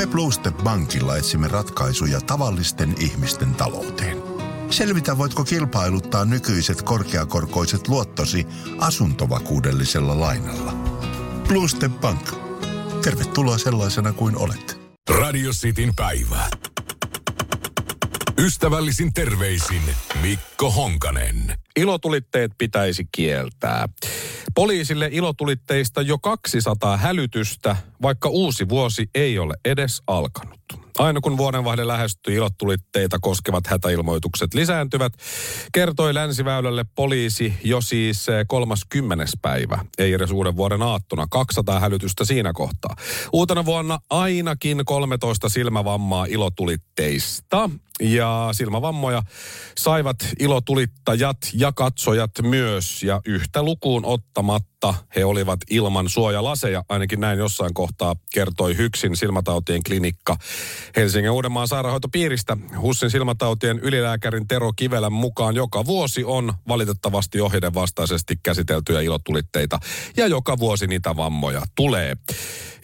Me Bluestep Bankilla etsimme ratkaisuja tavallisten ihmisten talouteen. Selvitä, voitko kilpailuttaa nykyiset korkeakorkoiset luottosi asuntovakuudellisella lainalla. Bluestep Bank. Tervetuloa sellaisena kuin olet. Radio Cityn päivä. Ystävällisin terveisin Mikko Honkanen. Ilotulitteet pitäisi kieltää. Poliisille ilotulitteista jo 200 hälytystä, vaikka uusi vuosi ei ole edes alkanut. Aina kun vuodenvaihde lähestyy, ilotulitteita koskevat hätäilmoitukset lisääntyvät, kertoi Länsiväylälle poliisi jo siis 30. päivä, ei edes uuden vuoden aattona, 200 hälytystä siinä kohtaa. Uutena vuonna ainakin 13 silmävammaa ilotulitteista. Ja silmävammoja saivat ilotulittajat ja katsojat myös, ja yhtä lukuun ottamatta he olivat ilman suojalaseja, ainakin näin jossain kohtaa kertoi Hyksin silmätautien klinikka Helsingin Uudenmaan sairaanhoitopiiristä. HUSin silmätautien ylilääkärin Tero Kivelän mukaan joka vuosi on valitettavasti ohjeiden vastaisesti käsiteltyjä ilotulitteita, ja joka vuosi niitä vammoja tulee.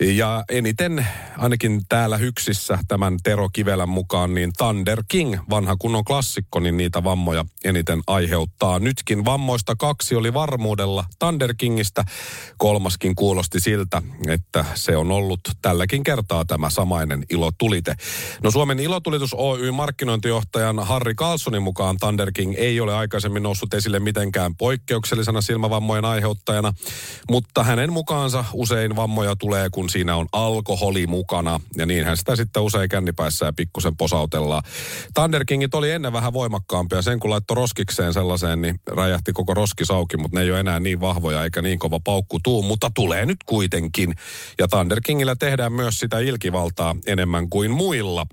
Ja eniten, ainakin täällä Hyksissä tämän Tero Kivelän mukaan, niin Thunder King, vanha kunnon klassikko, niin niitä vammoja eniten aiheuttaa. Nytkin vammoista 2 oli varmuudella Thunder Kingistä. 3. kuulosti siltä, että se on ollut tälläkin kertaa tämä samainen ilotulite. No, Suomen ilotulitus Oy markkinointijohtajan Harri Kalssonin mukaan Thunder King ei ole aikaisemmin noussut esille mitenkään poikkeuksellisena silmävammojen aiheuttajana, mutta hänen mukaansa usein vammoja tulee, kun siinä on alkoholi mukana, ja niinhän sitä sitten usein kännipäissä ja pikkusen posautellaan. Thunder Kingit oli ennen vähän voimakkaampia. Sen kun laittoi roskikseen sellaiseen, niin räjähti koko roskis auki, mutta ne ei ole enää niin vahvoja eikä niin kova paukku tuu, mutta tulee nyt kuitenkin. Ja Thunder Kingillä tehdään myös sitä ilkivaltaa enemmän kuin muilla.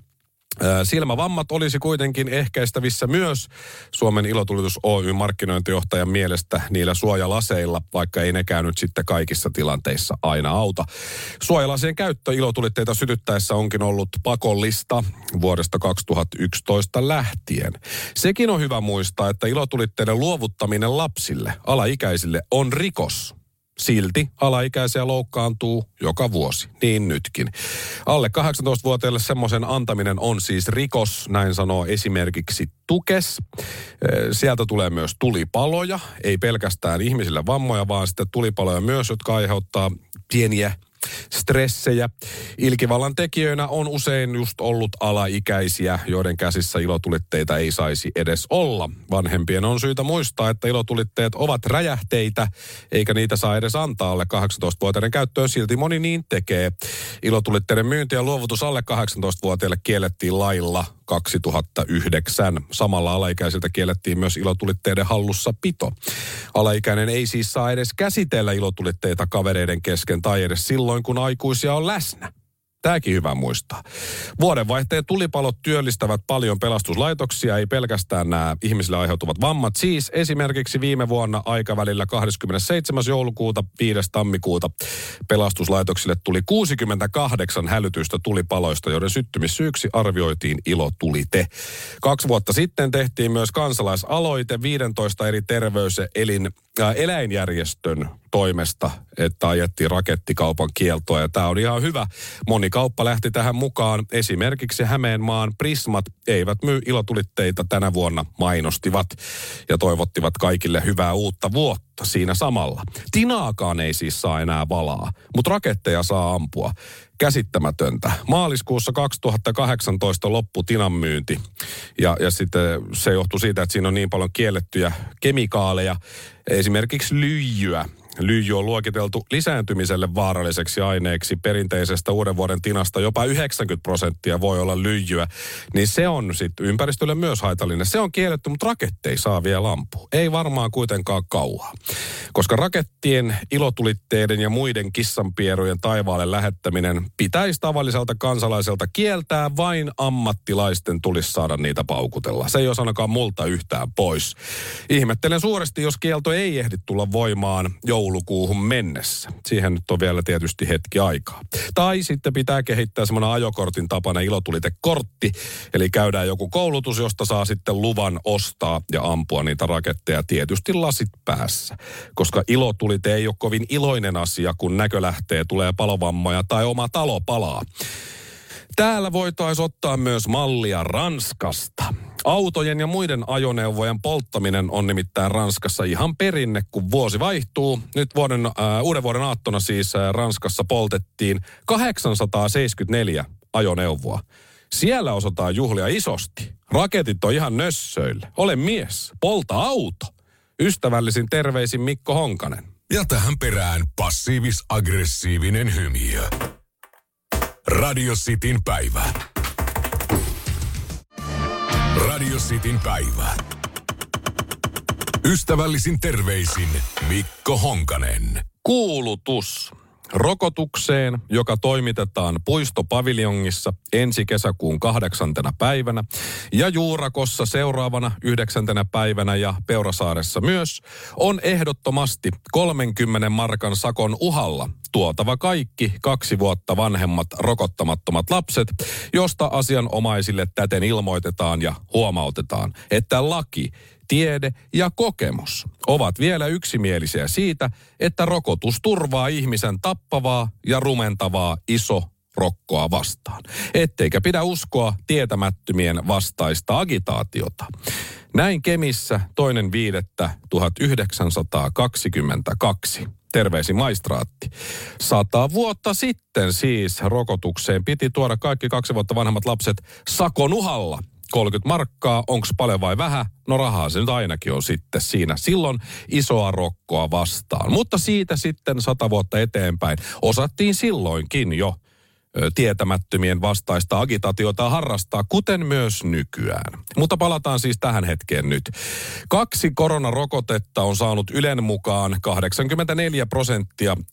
Silmävammat olisi kuitenkin ehkäistävissä myös Suomen ilotulitus Oy markkinointijohtajan mielestä niillä suojalaseilla, vaikka ei nekään nyt sitten kaikissa tilanteissa aina auta. Suojalasien käyttö ilotulitteita sytyttäessä onkin ollut pakollista vuodesta 2011 lähtien. Sekin on hyvä muistaa, että ilotulitteiden luovuttaminen lapsille, alaikäisille, on rikos. Silti alaikäisiä loukkaantuu joka vuosi, niin nytkin. Alle 18-vuotiaille semmoisen antaminen on siis rikos, näin sanoo esimerkiksi Tukes. Sieltä tulee myös tulipaloja, ei pelkästään ihmisille vammoja, vaan sitten tulipaloja myös, jotka aiheuttaa pieniä stressejä. Ilkivallan tekijöinä on usein just ollut alaikäisiä, joiden käsissä ilotulitteita ei saisi edes olla. Vanhempien on syytä muistaa, että ilotulitteet ovat räjähteitä, eikä niitä saa edes antaa alle 18-vuotiaiden käyttöön. Silti moni niin tekee. Ilotulitteiden myynti ja luovutus alle 18-vuotiaille kiellettiin lailla 2009. Samalla alaikäisiltä kiellettiin myös ilotulitteiden hallussa pito. Alaikäinen ei siis saa edes käsitellä ilotulitteita kavereiden kesken tai edes silloin, kun aikuisia on läsnä. Tämäkin hyvä muistaa. Vuodenvaihteen tulipalot työllistävät paljon pelastuslaitoksia, ei pelkästään nämä ihmisille aiheutuvat vammat. Siis esimerkiksi viime vuonna aikavälillä 27. joulukuuta 5. tammikuuta pelastuslaitoksille tuli 68 hälytystä tulipaloista, joiden syttymissyyksi arvioitiin ilotulite. 2 vuotta sitten tehtiin myös kansalaisaloite 15 eri terveys- ja eläinjärjestön toimesta, että ajettiin rakettikaupan kieltoa, ja tämä on ihan hyvä. Moni kauppa lähti tähän mukaan. Esimerkiksi Hämeenmaan Prismat eivät myy ilotulitteita tänä vuonna, mainostivat ja toivottivat kaikille hyvää uutta vuotta siinä samalla. Tinaakaan ei siis saa enää valaa, mutta raketteja saa ampua. Käsittämätöntä. Maaliskuussa 2018 loppui tinan myynti, ja sitten se johtui siitä, että siinä on niin paljon kiellettyjä kemikaaleja, esimerkiksi lyijyä. Lyijy on luokiteltu lisääntymiselle vaaralliseksi aineeksi. Perinteisestä uuden vuoden tinasta jopa 90% voi olla lyijyä. Niin se on sitten ympäristölle myös haitallinen. Se on kielletty, mutta raketti ei saa vielä ampua. Ei varmaan kuitenkaan kauaa. Koska rakettien, ilotulitteiden ja muiden kissanpierujen taivaalle lähettäminen pitäisi tavalliselta kansalaiselta kieltää. Vain ammattilaisten tulisi saada niitä paukutella. Se ei ole ainakaan multa yhtään pois. Ihmettelen suuresti, jos kielto ei ehdi tulla voimaan joulukuuhun mennessä. Siihen nyt on vielä tietysti hetki aikaa. Tai sitten pitää kehittää semmoinen ajokortin tapainen ilotulitekortti, eli käydään joku koulutus, josta saa sitten luvan ostaa ja ampua niitä raketteja, tietysti lasit päässä. Koska ilotulite ei ole kovin iloinen asia, kun näkö lähtee, tulee palovammoja tai oma talo palaa. Täällä voitaisiin ottaa myös mallia Ranskasta. Autojen ja muiden ajoneuvojen polttaminen on nimittäin Ranskassa ihan perinne, kun vuosi vaihtuu. Nyt uuden vuoden aattona siis Ranskassa poltettiin 874 ajoneuvoa. Siellä osataan juhlia isosti. Raketit on ihan nössöille. Ole mies, polta auto. Ystävällisin terveisin Mikko Honkanen. Ja tähän perään passiivis-aggressiivinen hymiö. Radio Cityn päivä. Radio Cityn päivä. Ystävällisin terveisin Mikko Honkanen. Kuulutus. Rokotukseen, joka toimitetaan puistopaviljongissa ensi kesäkuun 8. päivänä ja Juurakossa seuraavana 9. päivänä ja Peurasaaressa myös, on ehdottomasti 30 markan sakon uhalla tuotava kaikki 2 vuotta vanhemmat rokottamattomat lapset, josta asianomaisille täten ilmoitetaan ja huomautetaan, että laki, tiede ja kokemus ovat vielä yksimielisiä siitä, että rokotus turvaa ihmisen tappavaa ja rumentavaa isorokkoa vastaan. Etteikä pidä uskoa tietämättömien vastaista agitaatiota. Näin Kemissä 2.5.1922. Terveisin maistraatti. 100 vuotta sitten siis rokotukseen piti tuoda kaikki 2 vuotta vanhemmat lapset sakon uhalla. 30 markkaa, onko paljon vai vähän? No rahaa se nyt ainakin on sitten siinä silloin isoa rokkoa vastaan. Mutta siitä sitten 100 vuotta eteenpäin osattiin silloinkin jo tietämättömien vastaista agitaatiota harrastaa, kuten myös nykyään. Mutta palataan siis tähän hetkeen nyt. 2 koronarokotetta on saanut Ylen mukaan 84%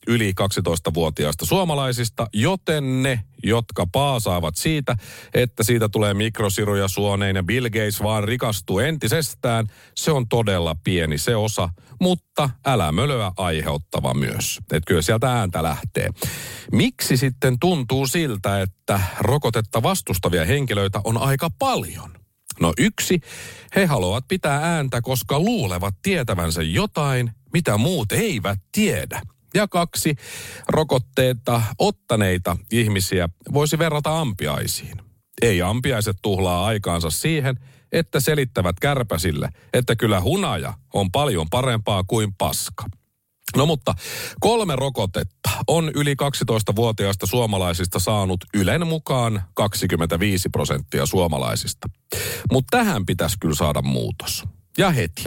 yli 12-vuotiaista suomalaisista, joten ne, jotka paasaavat siitä, että siitä tulee mikrosiruja suoneen ja Bill Gates vaan rikastuu entisestään, se on todella pieni se osa, mutta älä mölöä aiheuttava myös. Että kyllä sieltä ääntä lähtee. Miksi sitten tuntuu siltä, että rokotetta vastustavia henkilöitä on aika paljon? No 1, he haluavat pitää ääntä, koska luulevat tietävänsä jotain, mitä muut eivät tiedä. Ja 2, rokotteita ottaneita ihmisiä voisi verrata ampiaisiin. Ei ampiaiset tuhlaa aikaansa siihen, että selittävät kärpäsille, että kyllä hunaja on paljon parempaa kuin paska. No mutta 3 rokotetta on yli 12-vuotiaista suomalaisista saanut Ylen mukaan 25% suomalaisista. Mutta tähän pitäisi kyllä saada muutos. Ja heti.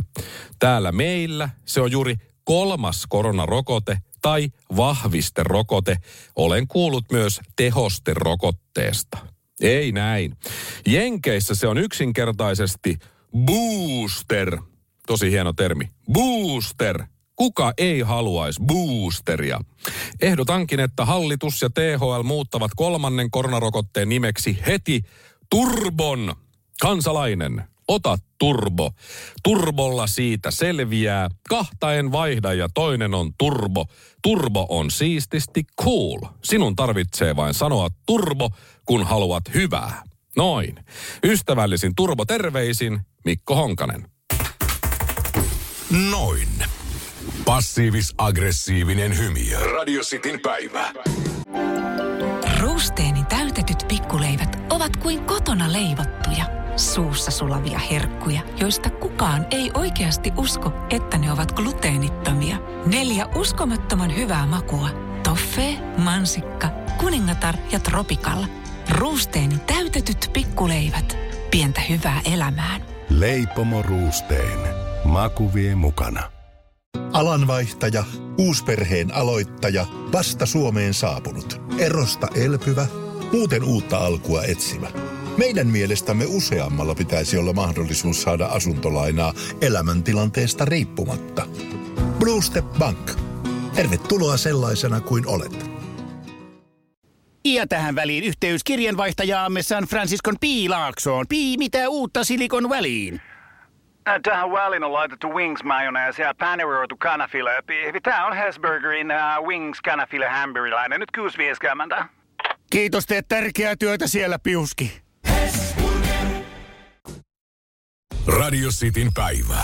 Täällä meillä se on juuri 3. koronarokote tai vahvisterokote. Olen kuullut myös tehosterokotteesta. Ei näin. Jenkeissä se on yksinkertaisesti booster. Tosi hieno termi. Booster. Kuka ei haluaisi boosteria? Ehdotankin, että hallitus ja THL muuttavat 3. koronarokotteen nimeksi heti Turbon. Kansalainen, ota Turbo. Turbolla siitä selviää. 2 en vaihda ja 2 on Turbo. Turbo on siististi cool. Sinun tarvitsee vain sanoa Turbo, kun haluat hyvää. Noin. Ystävällisin Turbo terveisin Mikko Honkanen. Noin. Passiivis-aggressiivinen hymiö. Radio Cityn päivä. Ruusteenin täytetyt pikkuleivät ovat kuin kotona leivottuja. Suussa sulavia herkkuja, joista kukaan ei oikeasti usko, että ne ovat gluteenittomia. 4 uskomattoman hyvää makua. Toffee, mansikka, kuningatar ja tropikalla. Ruusteen täytetyt pikkuleivät. Pientä hyvää elämään. Leipomo Ruusteen. Maku vie mukana. Alanvaihtaja, uusperheen aloittaja, vasta Suomeen saapunut. Erosta elpyvä, muuten uutta alkua etsimä. Meidän mielestämme useammalla pitäisi olla mahdollisuus saada asuntolainaa elämäntilanteesta riippumatta. Bluestep Bank. Tervetuloa sellaisena kuin olet. Ja tähän väliin yhteys kirjanvaihtajaamme San Franciscon Piilaaksoon. Mitä uutta Silicon Valleyin? Tähän väliin on laitettu Wings Mayonnaise ja paneroitu Canafille. Tämä on Hesburgerin Wings Canafille -hamburilainen. Nyt 6.50. Kiitos, teet tärkeää työtä siellä, Piuski. Radio Cityn päivä.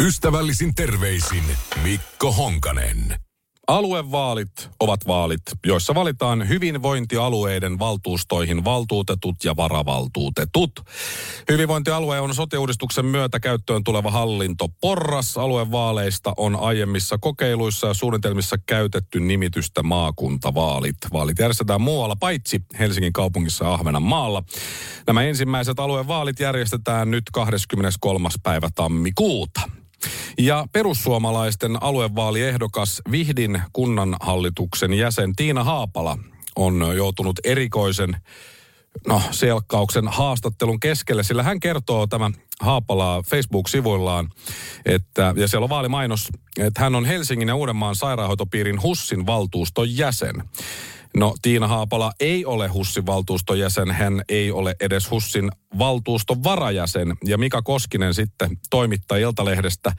Ystävällisin terveisin Mikko Honkanen. Aluevaalit ovat vaalit, joissa valitaan hyvinvointialueiden valtuustoihin valtuutetut ja varavaltuutetut. Hyvinvointialue on sote-uudistuksen myötä käyttöön tuleva hallintoporras. Aluevaaleista on aiemmissa kokeiluissa ja suunnitelmissa käytetty nimitystä maakuntavaalit. Vaalit järjestetään muualla paitsi Helsingin kaupungissa ja Ahvenanmaalla. Nämä ensimmäiset aluevaalit järjestetään nyt 23. päivä tammikuuta. Ja perussuomalaisten aluevaaliehdokas Vihdin kunnanhallituksen jäsen Tiina Haapala on joutunut erikoisen selkkauksen haastattelun keskelle, sillä hän kertoo tämä Haapalaa Facebook-sivuillaan, ja siellä on vaalimainos, että hän on Helsingin ja Uudenmaan sairaanhoitopiirin HUSin valtuuston jäsen. No, Tiina Haapala ei ole HUSin valtuuston jäsen, hän ei ole edes HUSin valtuuston varajäsen. Ja Mika Koskinen sitten, toimittaja Ilta-lehdestä,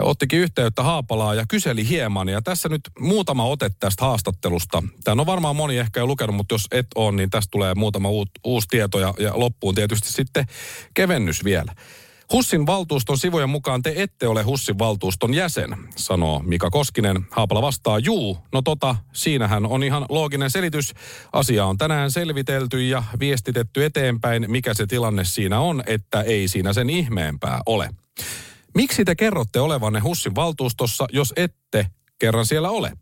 ottikin yhteyttä Haapalaa ja kyseli hieman. Ja tässä nyt muutama ote tästä haastattelusta. Tämä on varmaan moni ehkä jo lukenut, mutta jos et ole, niin tästä tulee muutama uusi tieto ja loppuun tietysti sitten kevennys vielä. HUSin valtuuston sivujen mukaan te ette ole HUSin valtuuston jäsen, sanoo Mika Koskinen. Haapala vastaa, juu, siinähän on ihan looginen selitys. Asia on tänään selvitelty ja viestitetty eteenpäin, mikä se tilanne siinä on, että ei siinä sen ihmeempää ole. Miksi te kerrotte olevanne HUSin valtuustossa, jos ette kerran siellä ole?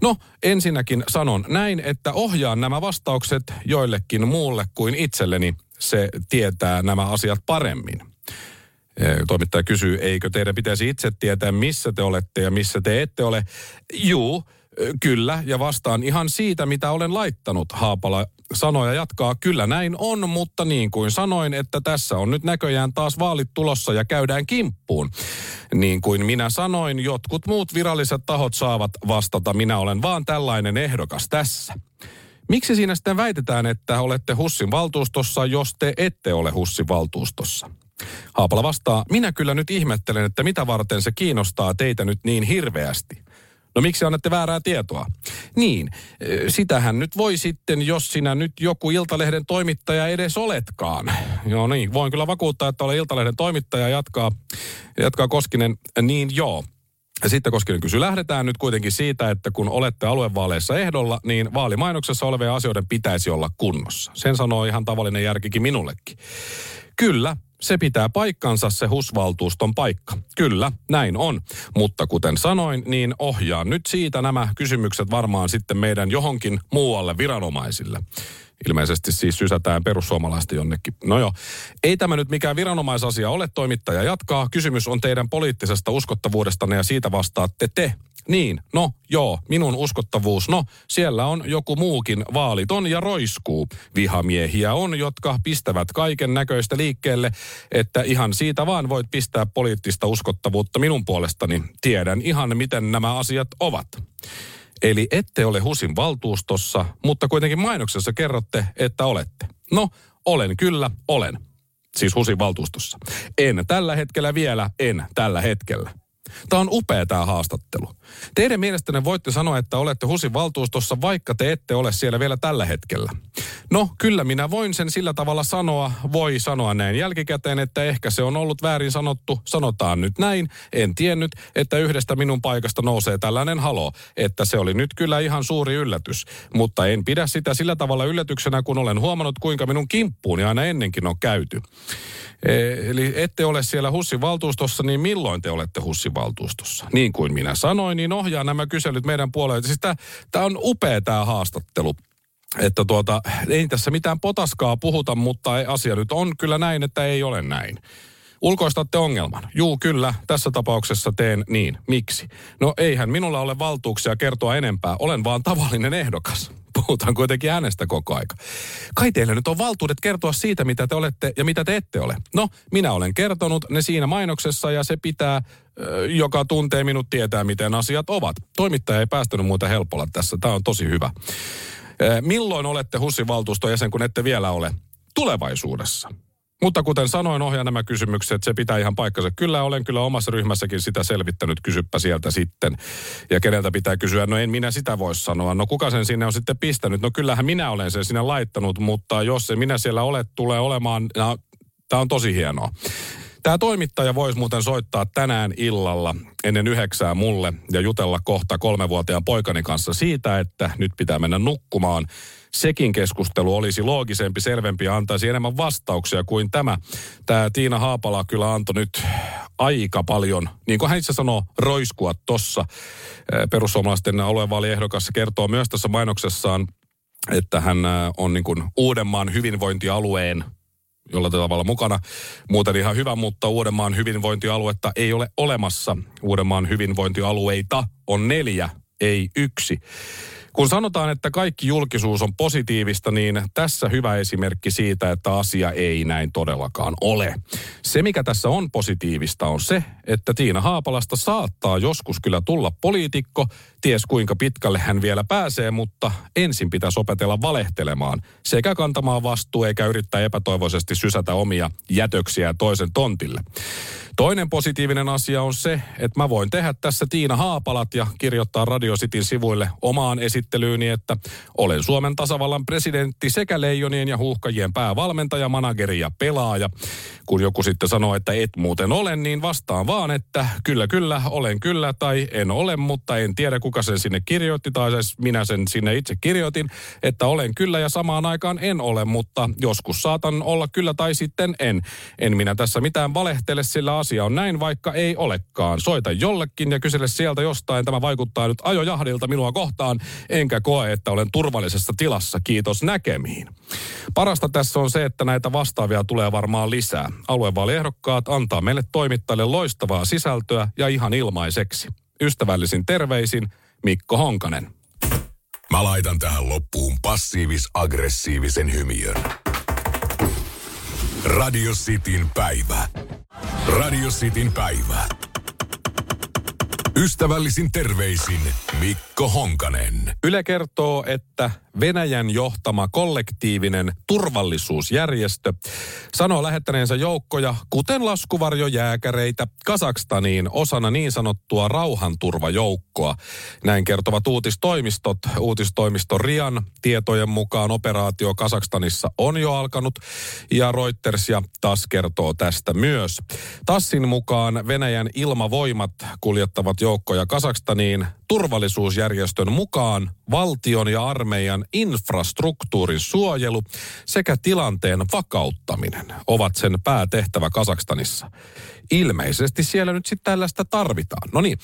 No, ensinnäkin sanon näin, että ohjaan nämä vastaukset joillekin muulle kuin itselleni. Se tietää nämä asiat paremmin. Toimittaja kysyy, eikö teidän pitäisi itse tietää, missä te olette ja missä te ette ole? Juu, kyllä, ja vastaan ihan siitä, mitä olen laittanut, Haapala sanoi ja jatkaa. Kyllä näin on, mutta niin kuin sanoin, että tässä on nyt näköjään taas vaalit tulossa ja käydään kimppuun. Niin kuin minä sanoin, jotkut muut viralliset tahot saavat vastata, minä olen vaan tällainen ehdokas tässä. Miksi siinä sitten väitetään, että olette HUSin valtuustossa, jos te ette ole HUSin valtuustossa? Haapala vastaa, minä kyllä nyt ihmettelen, että mitä varten se kiinnostaa teitä nyt niin hirveästi. No miksi annatte väärää tietoa? Niin, sitähän nyt voi sitten, jos sinä nyt joku Iltalehden toimittaja edes oletkaan. Joo niin, voin kyllä vakuuttaa, että olen Iltalehden toimittaja, jatkaa Koskinen, niin joo. Ja sitten Koskinen kysyy, lähdetään nyt kuitenkin siitä, että kun olette aluevaaleissa ehdolla, niin vaalimainoksessa olevien asioiden pitäisi olla kunnossa. Sen sanoo ihan tavallinen järkikin minullekin. Kyllä. Se pitää paikkansa, se HUS-valtuuston paikka. Kyllä, näin on. Mutta kuten sanoin, niin ohjaan nyt siitä nämä kysymykset varmaan sitten meidän johonkin muualle viranomaisille. Ilmeisesti siis sysätään perussuomalaista jonnekin. No joo, ei tämä nyt mikään viranomaisasia ole, toimittaja jatkaa. Kysymys on teidän poliittisesta uskottavuudestanne ja siitä vastaatte te. Niin, minun uskottavuus, siellä on joku muukin vaaliton ja roiskuu. Vihamiehiä on, jotka pistävät kaiken näköistä liikkeelle, että ihan siitä vaan voit pistää poliittista uskottavuutta minun puolestani. Tiedän ihan, miten nämä asiat ovat. Eli ette ole HUSin valtuustossa, mutta kuitenkin mainoksessa kerrotte, että olette. No, olen kyllä, olen. Siis HUSin valtuustossa. En tällä hetkellä vielä, en tällä hetkellä. Tämä on upea tämä haastattelu. Teidän mielestänne voitte sanoa, että olette HUSin valtuustossa, vaikka te ette ole siellä vielä tällä hetkellä. No, kyllä minä voin sen sillä tavalla sanoa, voi sanoa näin jälkikäteen, että ehkä se on ollut väärin sanottu. Sanotaan nyt näin, en tiennyt, että yhdestä minun paikasta nousee tällainen halo, että se oli nyt kyllä ihan suuri yllätys. Mutta en pidä sitä sillä tavalla yllätyksenä, kun olen huomannut, kuinka minun kimppuuni aina ennenkin on käyty. Eli ette ole siellä HUSin valtuustossa, niin milloin te olette HUSin valtuustossa? Niin kuin minä sanoin, niin ohjaa nämä kyselyt meidän puolelle. Siis tämä on upea tämä haastattelu. Että ei tässä mitään potaskaa puhuta, mutta asia nyt on kyllä näin, että ei ole näin. Ulkoistatte ongelman. Juu, kyllä, tässä tapauksessa teen niin. Miksi? No eihän minulla ole valtuuksia kertoa enempää. Olen vaan tavallinen ehdokas. Puhutaan kuitenkin hänestä koko aika. Kai teillä nyt on valtuudet kertoa siitä, mitä te olette ja mitä te ette ole. No, minä olen kertonut ne siinä mainoksessa ja se pitää, joka tuntee minut tietää, miten asiat ovat. Toimittaja ei päästänyt muuta helpolla tässä. Tämä on tosi hyvä. Milloin olette HUSin valtuuston jäsen, kun ette vielä ole? Tulevaisuudessa. Mutta kuten sanoin, ohjaa nämä kysymykset, se pitää ihan paikkansa. Kyllä, olen kyllä omassa ryhmässäkin sitä selvittänyt, kysyppä sieltä sitten. Ja keneltä pitää kysyä, en minä sitä voi sanoa. Kuka sen sinne on sitten pistänyt? Kyllähän minä olen sen sinne laittanut, mutta jos se minä siellä ole, tulee olemaan, tämä on tosi hienoa. Tämä toimittaja voisi muuten soittaa tänään illalla ennen 9 mulle ja jutella kohta 3-vuotiaan poikani kanssa siitä, että nyt pitää mennä nukkumaan. Sekin keskustelu olisi loogisempi, selvempi ja antaisi enemmän vastauksia kuin tämä. Tämä Tiina Haapala kyllä antoi nyt aika paljon, niin kuin hän itse sanoo, roiskua tossa. Perussuomalaisten aluevaaliehdokas kertoo myös tässä mainoksessaan, että hän on niin kuin Uudenmaan hyvinvointialueen jollain tavalla mukana. Muuten ihan hyvä, mutta Uudenmaan hyvinvointialuetta ei ole olemassa. Uudenmaan hyvinvointialueita on 4, ei 1. Kun sanotaan, että kaikki julkisuus on positiivista, niin tässä hyvä esimerkki siitä, että asia ei näin todellakaan ole. Se, mikä tässä on positiivista, on se, että Tiina Haapalasta saattaa joskus kyllä tulla poliitikko. Ties kuinka pitkälle hän vielä pääsee, mutta ensin pitäisi opetella valehtelemaan. Sekä kantamaan vastuu eikä yrittää epätoivoisesti sysätä omia jätöksiä toisen tontille. Toinen positiivinen asia on se, että mä voin tehdä tässä Tiina Haapalat ja kirjoittaa Radio Cityn sivuille omaan esittelyyni, että olen Suomen tasavallan presidentti sekä Leijonien ja Huuhkajien päävalmentaja, manageri ja pelaaja. Kun joku sitten sanoo, että et muuten ole, niin vastaan vaan, että kyllä, olen kyllä tai en ole, mutta en tiedä kuka sen sinne kirjoitti tai minä sen sinne itse kirjoitin, että olen kyllä ja samaan aikaan en ole, mutta joskus saatan olla kyllä tai sitten en. En minä tässä mitään valehtele, sillä asia on näin, vaikka ei olekaan. Soita jollekin ja kysele sieltä jostain. Tämä vaikuttaa nyt ajojahdilta minua kohtaan, enkä koe, että olen turvallisessa tilassa. Kiitos näkemiin. Parasta tässä on se, että näitä vastaavia tulee varmaan lisää. Aluevaaliehdokkaat antaa meille toimittajille loistavaa sisältöä ja ihan ilmaiseksi. Ystävällisin terveisin Mikko Honkanen. Mä laitan tähän loppuun passiivis-aggressiivisen hymiön. Radio Cityn päivä. Radio Cityn päivä. Ystävällisin terveisin Mikko Honkanen. Yle kertoo, että Venäjän johtama kollektiivinen turvallisuusjärjestö sanoo lähettäneensä joukkoja, kuten laskuvarjojääkäreitä, Kazakstaniin osana niin sanottua rauhanturvajoukkoa. Näin kertovat uutistoimistot. Uutistoimisto Rian tietojen mukaan operaatio Kazakstanissa on jo alkanut ja Reuters ja TASS kertoo tästä myös. TASSin mukaan Venäjän ilmavoimat kuljettavat joukkoja Kazakstaniin turvallisuusjärjestön mukaan valtion ja armeijan infrastruktuurin suojelu sekä tilanteen vakauttaminen ovat sen päätehtävä Kazakstanissa. Ilmeisesti siellä nyt sitten tällaista tarvitaan. No niin,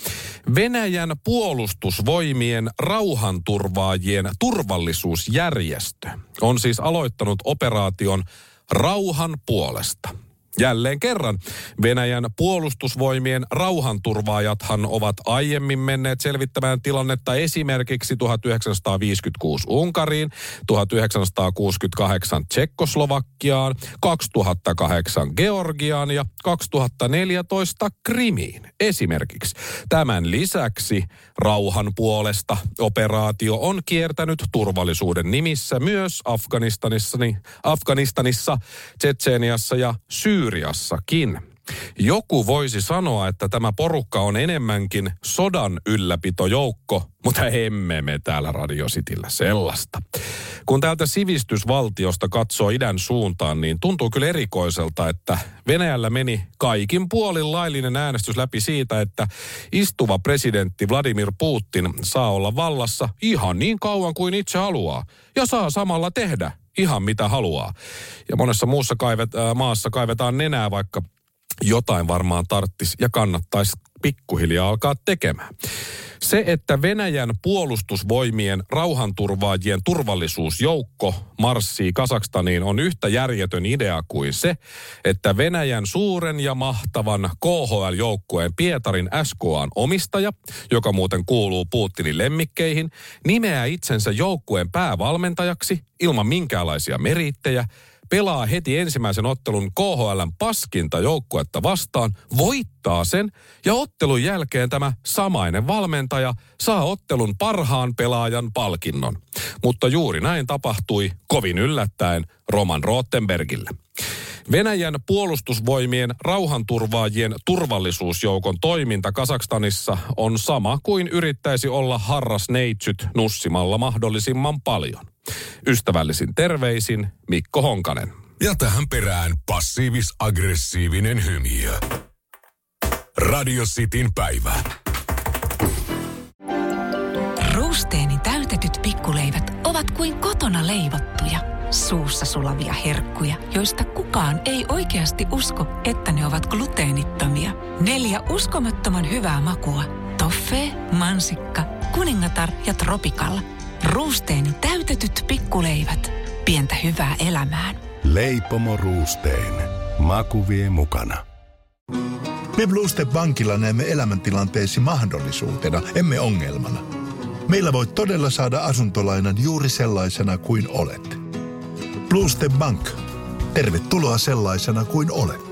Venäjän puolustusvoimien rauhanturvaajien turvallisuusjärjestö on siis aloittanut operaation rauhan puolesta. Jälleen kerran, Venäjän puolustusvoimien rauhanturvaajathan ovat aiemmin menneet selvittämään tilannetta esimerkiksi 1956 Unkariin, 1968 Tsekkoslovakiaan, 2008 Georgiaan ja 2014 Krimiin esimerkiksi. Tämän lisäksi rauhan puolesta operaatio on kiertänyt turvallisuuden nimissä myös Afganistanissa, Tsetseeniassa ja Syyriassakin. Joku voisi sanoa, että tämä porukka on enemmänkin sodan ylläpitojoukko, mutta emme me täällä Radio Cityllä sellaista. Kun täältä sivistysvaltiosta katsoo idän suuntaan, niin tuntuu kyllä erikoiselta, että Venäjällä meni kaikin puolin laillinen äänestys läpi siitä, että istuva presidentti Vladimir Putin saa olla vallassa ihan niin kauan kuin itse haluaa ja saa samalla tehdä ihan mitä haluaa. Ja monessa muussa maassa kaivetaan nenää, vaikka jotain varmaan tarttisi ja kannattaisi pikkuhiljaa alkaa tekemään. Se, että Venäjän puolustusvoimien rauhanturvaajien turvallisuusjoukko marssii Kazakstaniin on yhtä järjetön idea kuin se, että Venäjän suuren ja mahtavan KHL-joukkueen Pietarin SKA:n omistaja, joka muuten kuuluu Putinin lemmikkeihin, nimeää itsensä joukkueen päävalmentajaksi ilman minkäänlaisia meriittejä, pelaa heti ensimmäisen ottelun KHL:n paskinta joukkuetta vastaan, voittaa sen ja ottelun jälkeen tämä samainen valmentaja saa ottelun parhaan pelaajan palkinnon. Mutta juuri näin tapahtui kovin yllättäen Roman Rothenbergille. Venäjän puolustusvoimien rauhanturvaajien turvallisuusjoukon toiminta Kazakstanissa on sama kuin yrittäisi olla harrasneitsyt nussimalla mahdollisimman paljon. Ystävällisin terveisin Mikko Honkanen. Ja tähän perään passiivis-aggressiivinen hymiö. Radio Cityn päivä. Ruusteeni täytetyt pikkuleivät ovat kuin kotona leivottuja, suussa sulavia herkkuja, joista kukaan ei oikeasti usko, että ne ovat gluteenittomia. 4 uskomattoman hyvää makua. Toffee, mansikka, kuningatar ja tropikalla. Ruusteeni täytetyt pikkuleivät. Pientä hyvää elämään. Leipomo Ruusteen. Maku vie mukana. Me Bluestep Bankilla näemme elämäntilanteesi mahdollisuutena, emme ongelmana. Meillä voit todella saada asuntolainan juuri sellaisena kuin olet. Bluestep Bank. Tervetuloa sellaisena kuin olet.